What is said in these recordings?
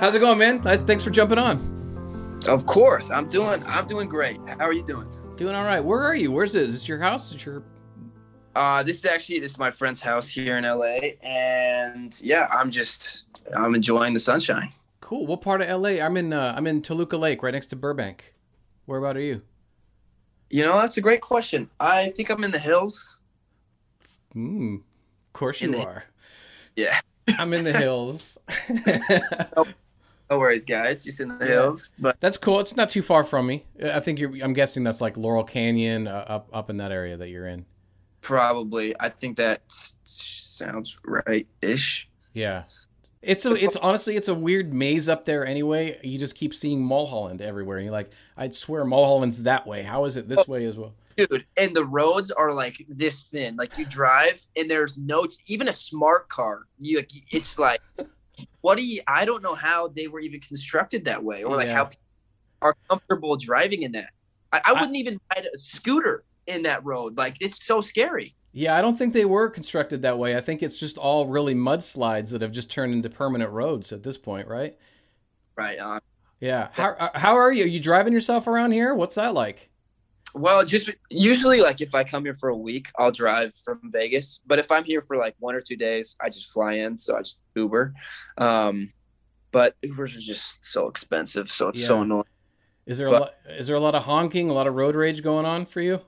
How's it going, man? Thanks for jumping on. Of course. I'm doing great. How are you doing? Doing all right. Where are you? Where's this? Is this your house? Is your... This is my friend's house here in LA, and yeah, I'm enjoying the sunshine. Cool. What part of LA? I'm in Toluca Lake, right next to Burbank. Where about are you? You know, that's a great question. I think I'm in the hills. Of course you are. Yeah. I'm in the hills. No worries, guys. Just in the hills. But that's cool. It's not too far from me. I'm guessing that's like Laurel Canyon, up in that area that you're in. Probably. I think that sounds right-ish. Yeah. It's honestly, it's a weird maze up there anyway. You just keep seeing Mulholland everywhere. And you're like, I'd swear Mulholland's that way. How is it this way as well? Dude, and the roads are like this thin. Like you drive and there's no, even a smart car. It's like, I don't know how they were even constructed that way, or like how people are comfortable driving in that. I wouldn't even ride a scooter in that road. Like, it's so scary. Yeah, I don't think they were constructed that way. I think it's just all really mudslides that have just turned into permanent roads at this point, right? Right on. Yeah. How are you? Are you driving yourself around here? What's that like? Well, just usually, like, if I come here for a week, I'll drive from Vegas. But if I'm here for like 1 or 2 days, I just fly in. So I just Uber. But Ubers are just so expensive, so it's so annoying. Is there a lot of honking, a lot of road rage going on for you?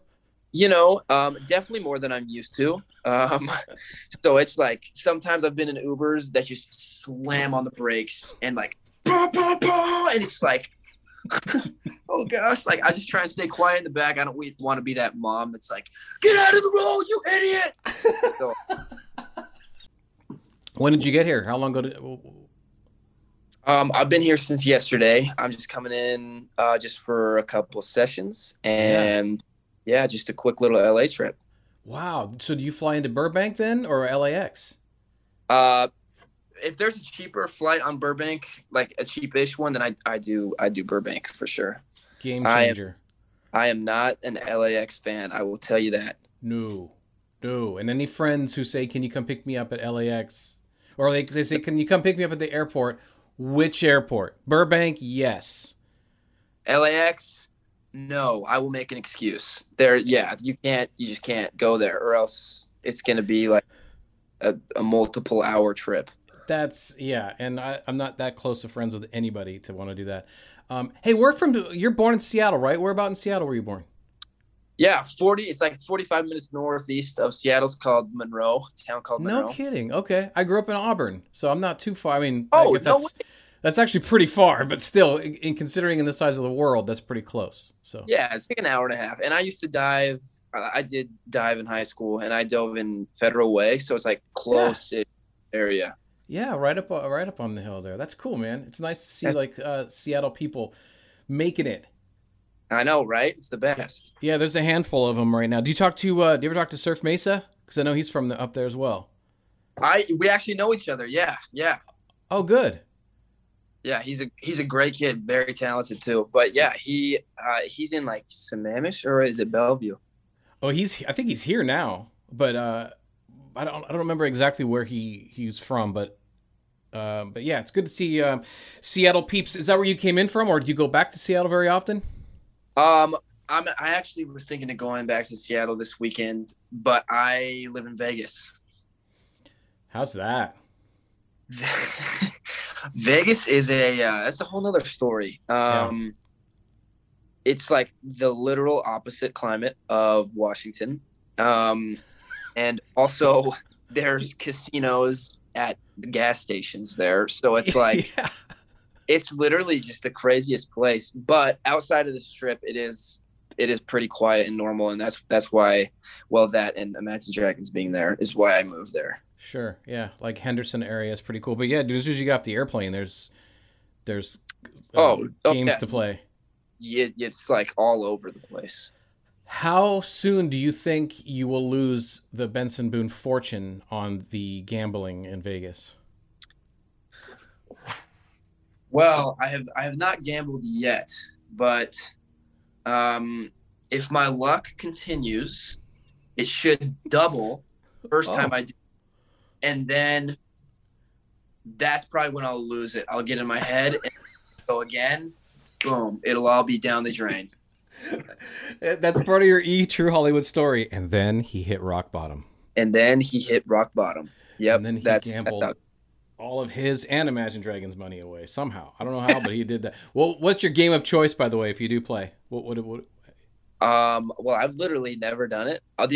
You know, definitely more than I'm used to. So it's like sometimes I've been in Ubers that just slam on the brakes and like, bah, bah, bah, and it's like, oh gosh, like I just try and stay quiet in the back. I don't want to be that mom that's like, get out of the road, you idiot. So, when did you get here? How long ago I've been here since yesterday. I'm just coming in just for a couple sessions and... Yeah. Yeah, just a quick little LA trip. Wow. So do you fly into Burbank then, or LAX? If there's a cheaper flight on Burbank, like a cheapish one, then I do Burbank for sure. Game changer. I am not an LAX fan. I will tell you that. No. And any friends who say, can you come pick me up at LAX? Or they say, can you come pick me up at the airport? Which airport? Burbank, yes. LAX? No, I will make an excuse. You just can't go there, or else it's going to be like a multiple hour trip. And I'm not that close of friends with anybody to want to do that. Hey, you're born in Seattle, right? Where about in Seattle were you born? Yeah, it's like 45 minutes northeast of Seattle. It's called Monroe, a town called Monroe. No kidding. Okay. I grew up in Auburn, so I'm not too far. I mean, that's actually pretty far, but still, considering the size of the world, that's pretty close. So yeah, it's like an hour and a half. And I used to dive. I did dive in high school, and I dove in Federal Way, so it's like close area. Yeah, right up on the hill there. That's cool, man. It's nice to see like Seattle people making it. I know, right? It's the best. Yeah, there's a handful of them right now. Do you ever talk to Surf Mesa? Because I know he's from up there as well. We actually know each other. Yeah. Oh, good. Yeah, he's a great kid, very talented too. But yeah, he's in like Sammamish, or is it Bellevue? Oh, I think he's here now, but I don't remember exactly where he's from. But yeah, it's good to see Seattle peeps. Is that where you came in from, or do you go back to Seattle very often? I actually was thinking of going back to Seattle this weekend, but I live in Vegas. How's that? Vegas is that's a whole nother story. It's like the literal opposite climate of Washington. And also there's casinos at the gas stations there. So it's like, It's literally just the craziest place, but outside of the strip, it is pretty quiet and normal. And that's why, that and Imagine Dragons being there is why I moved there. Sure. Yeah. Like Henderson area is pretty cool. But yeah, dude, as soon as you get off the airplane, there's games to play. Yeah. It's like all over the place. How soon do you think you will lose the Benson Boone fortune on the gambling in Vegas? Well, I have not gambled yet, but if my luck continues, it should double first time I do. And then that's probably when I'll lose it. I'll get in my head and go again. Boom. It'll all be down the drain. That's part of your true Hollywood story. And then he hit rock bottom. Yep. And then he gambled all of his and Imagine Dragons money away somehow. I don't know how, but he did that. Well, what's your game of choice, by the way, if you do play? What? Well, I've literally never done it. I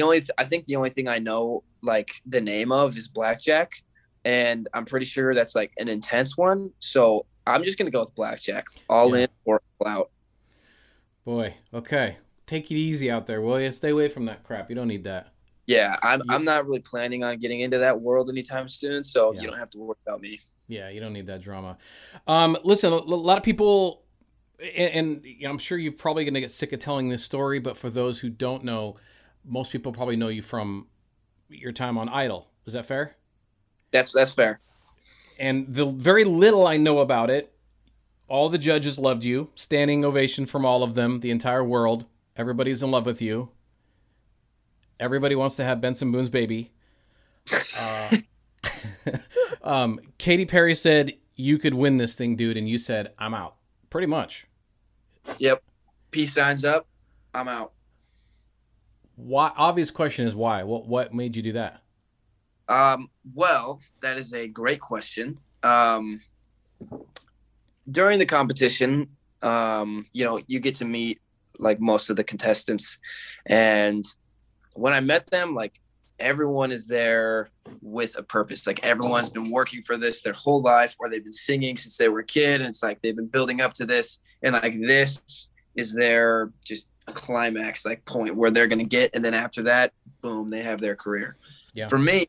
think the only thing I know, like, the name of is blackjack. And I'm pretty sure that's, like, an intense one. So I'm just going to go with blackjack. All in or all out. Boy, okay. Take it easy out there, will you? Stay away from that crap. You don't need that. Yeah, I'm not really planning on getting into that world anytime soon, so you don't have to worry about me. Yeah, you don't need that drama. Listen, a lot of people, and I'm sure you're probably going to get sick of telling this story, but for those who don't know, most people probably know you from your time on Idol. Is that fair? That's fair. And the very little I know about it, all the judges loved you, standing ovation from all of them, the entire world. Everybody's in love with you. Everybody wants to have Benson Boone's baby. Katy Perry said, you could win this thing, dude. And you said, I'm out. Pretty much. Yep. Peace signs up. I'm out. Why? Obvious question is why? What made you do that? Well, that is a great question. During the competition, you get to meet, like, most of the contestants, and when I met them, like, everyone is there with a purpose. Like, everyone's been working for this their whole life, or they've been singing since they were a kid. And it's like, they've been building up to this. And, like, this is their just climax, like, point where they're going to get. And then after that, boom, they have their career. Yeah. For me,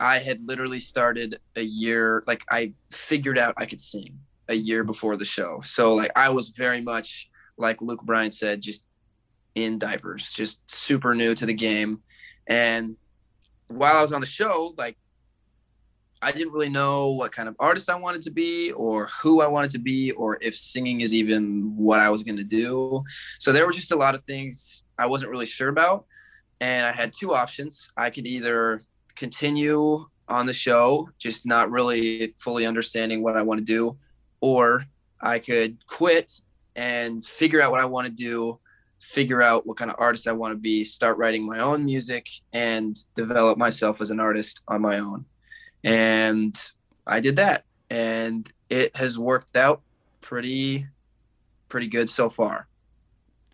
I had literally started a year, like, I figured out I could sing a year before the show. So, like, I was very much, like Luke Bryan said, just in diapers, just super new to the game. And while I was on the show, like, I didn't really know what kind of artist I wanted to be, or who I wanted to be, or if singing is even what I was going to do. So there were just a lot of things I wasn't really sure about. And I had two options. I could either continue on the show, just not really fully understanding what I want to do, or I could quit and figure out what I want to do, figure out what kind of artist I want to be, start writing my own music, and develop myself as an artist on my own. And I did that, and it has worked out pretty good so far.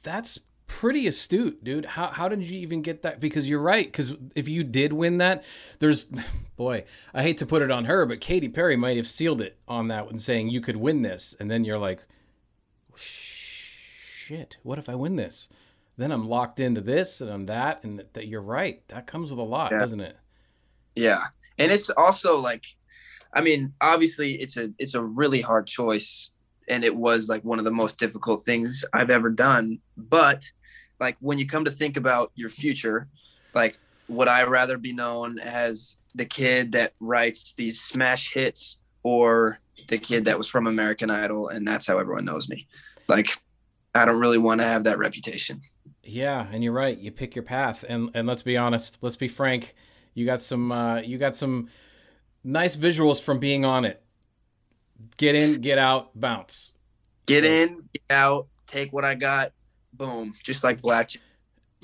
That's pretty astute, dude. How did you even get that? Because you're right, because if you did win that, there's, boy, I hate to put it on her, but Katy Perry might have sealed it on that one, saying you could win this. And then you're like, shit, what if I win this? Then I'm locked into this, and I'm that, and that. You're right. That comes with a lot, doesn't it? Yeah. And it's also, like, I mean, obviously it's a really hard choice, and it was, like, one of the most difficult things I've ever done. But, like, when you come to think about your future, like, would I rather be known as the kid that writes these smash hits, or the kid that was from American Idol and that's how everyone knows me? Like, I don't really want to have that reputation. Yeah, and you're right. You pick your path, and let's be honest. Let's be frank. You got some nice visuals from being on it. Get in, get out, bounce. Get in, get out, take what I got, boom. Just like blackjack.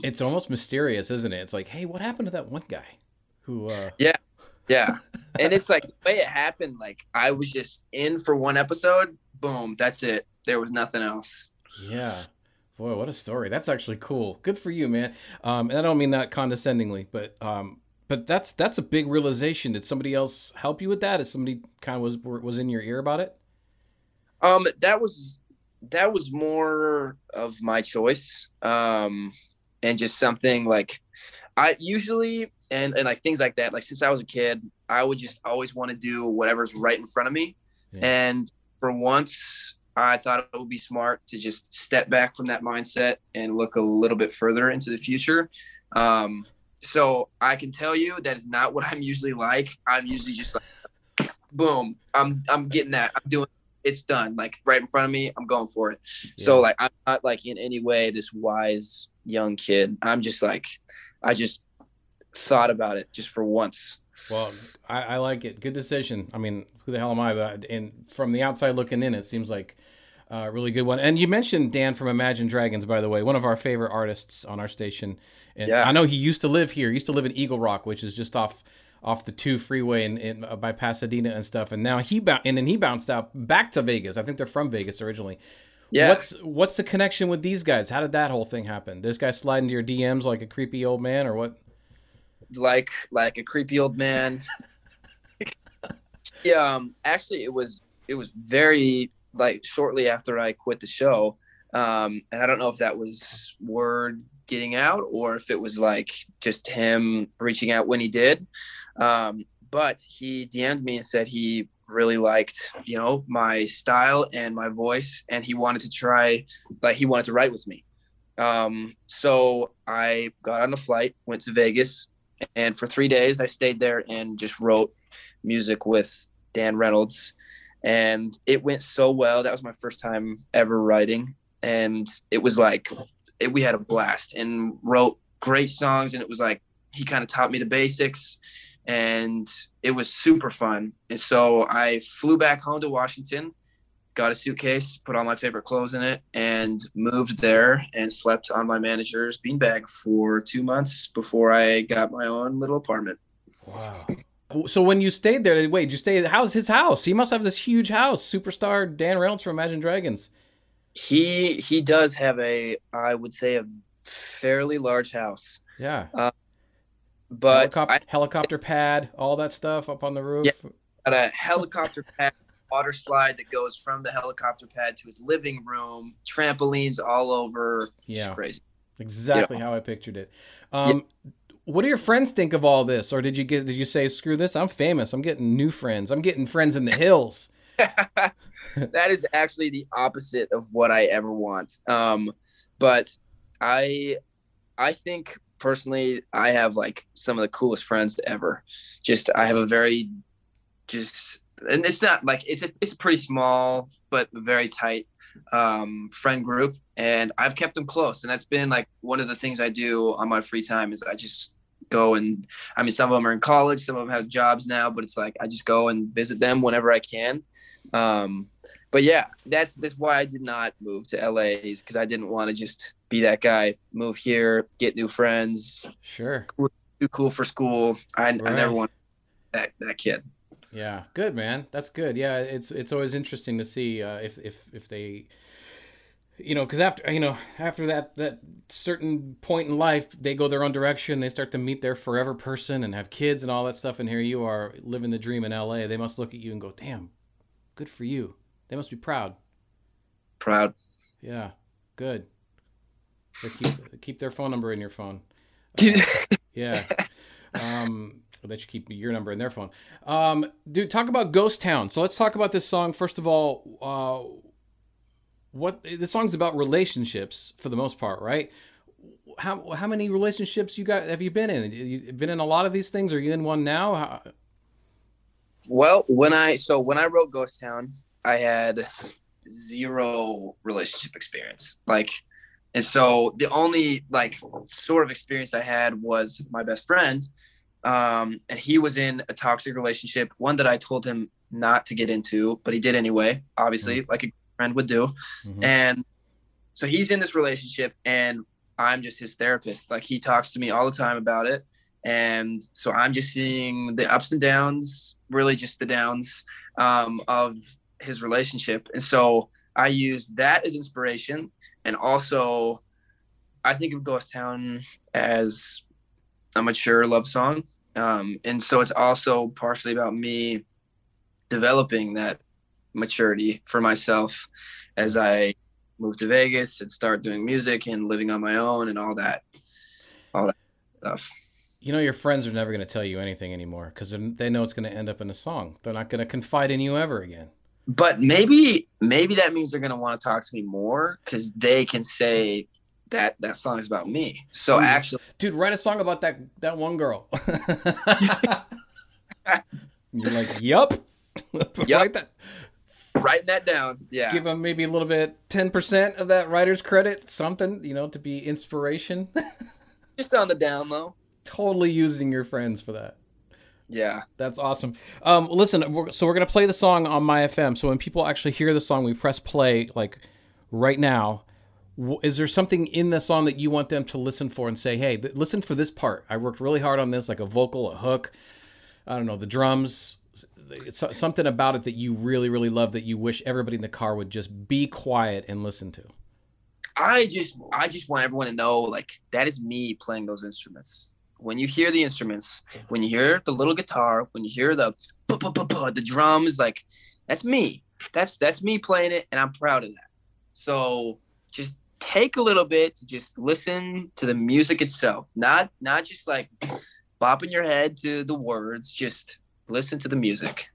It's almost mysterious, isn't it? It's like, hey, what happened to that one guy? Who? Yeah. And it's like the way it happened. Like, I was just in for one episode. Boom. That's it. There was nothing else. Yeah. Boy, what a story. That's actually cool. Good for you, man. And I don't mean that condescendingly, but that's a big realization. Did somebody else help you with that? Is somebody kind of was in your ear about it? That was more of my choice. And just something like I usually, and like things like that, like since I was a kid, I would just always want to do whatever's right in front of me. Yeah. And for once, I thought it would be smart to just step back from that mindset and look a little bit further into the future. So I can tell you that is not what I'm usually like. I'm usually just like, boom, I'm getting that. I'm doing it. It's done. Like right in front of me, I'm going for it. Yeah. So like, I'm not like in any way this wise young kid. I'm just like, I just thought about it just for once. Well, I like it. Good decision. I mean, who the hell am I? But from the outside looking in, it seems like a really good one. And you mentioned Dan from Imagine Dragons, by the way, one of our favorite artists on our station. And yeah. I know he used to live here. He used to live in Eagle Rock, which is just off the 2 freeway and by Pasadena and stuff. And now he bounced out back to Vegas. I think they're from Vegas originally. Yeah. What's the connection with these guys? How did that whole thing happen? This guy slide into your DMs like a creepy old man, or what? Like a creepy old man. Yeah. Actually, it was very like shortly after I quit the show. And I don't know if that was word getting out or if it was like just him reaching out when he did. But he DM'd me and said he really liked, you know, my style and my voice, and he wanted to write with me. So I got on a flight, went to Vegas, and for 3 days I stayed there and just wrote music with Dan Reynolds, and it went so well. That was my first time ever writing, and it was like we had a blast and wrote great songs. And it was like he kind of taught me the basics, and it was super fun. And so I flew back home to Washington, got a suitcase, put all my favorite clothes in it, and moved there and slept on my manager's beanbag for 2 months before I got my own little apartment. Wow. So when you stayed there, wait, you stayed, how's his house? He must have this huge house. Superstar Dan Reynolds from Imagine Dragons. He does have I would say, a fairly large house. Yeah. But helicopter pad, all that stuff up on the roof. Yeah, got a helicopter pad, water slide that goes from the helicopter pad to his living room, trampolines all over. Yeah, crazy. Exactly, you know, how I pictured it. Yeah. What do your friends think of all this? Or did you say, screw this, I'm famous, I'm getting new friends, I'm getting friends in the hills? That is actually the opposite of what I ever want. But I think personally, I have like some of the coolest friends ever. I have a very and it's not like it's a pretty small but very tight friend group, and I've kept them close. And that's been like one of the things I do on my free time is I just go, and I mean, some of them are in college, some of them have jobs now, but it's like I just go and visit them whenever I can. But yeah, that's why I did not move to LA, is because I didn't want to just be that guy, move here, get new friends. Sure. Too cool for school. I never wanted that kid. Yeah. Good, man. That's good. Yeah. It's always interesting to see, if they, you know, because after that certain point in life, they go their own direction. They start to meet their forever person and have kids and all that stuff. And here you are living the dream in LA. They must look at you and go, damn, good for you. They must be proud. Proud. Yeah. Good. They keep their phone number in your phone. Yeah. They should keep your number in their phone. Dude, talk about Ghost Town. So let's talk about this song. First of all, what this song's about relationships for the most part, right? How many relationships have you been in? You been in a lot of these things? Are you in one now? Well, when I wrote Ghost Town, I had zero relationship experience. And so the only sort of experience I had was my best friend. And he was in a toxic relationship, one that I told him not to get into, but he did anyway, obviously, mm-hmm. like a friend would do. Mm-hmm. And so he's in this relationship, and I'm just his therapist. He talks to me all the time about it. And so I'm just seeing the ups and downs, really just the downs, of his relationship. And so I used that as inspiration. And also, I think of Ghost Town as a mature love song. And so it's also partially about me developing that maturity for myself as I move to Vegas and start doing music and living on my own and all that stuff. You know, your friends are never going to tell you anything anymore because they know it's going to end up in a song. They're not going to confide in you ever again. But maybe that means they're going to want to talk to me more because they can say that song is about me. So dude, write a song about that one girl. You're like, yup. Writing that down. Yeah. Give them maybe a little bit, 10% of that writer's credit, something, you know, to be inspiration. Just on the down low. Totally using your friends for that. Yeah. That's awesome. Listen, so we're going to play the song on My FM. So when people actually hear the song, we press play like right now. Is there something in the song that you want them to listen for and say, hey, listen for this part. I worked really hard on this, like a vocal, a hook, I don't know, the drums, something about it that you really, really love that you wish everybody in the car would just be quiet and listen to? I just want everyone to know, like, that is me playing those instruments. When you hear the instruments, when you hear the little guitar, when you hear the drums, like, that's me. That's me playing it, and I'm proud of that. So just take a little bit to just listen to the music itself, not just like bopping your head to the words. Just listen to the music.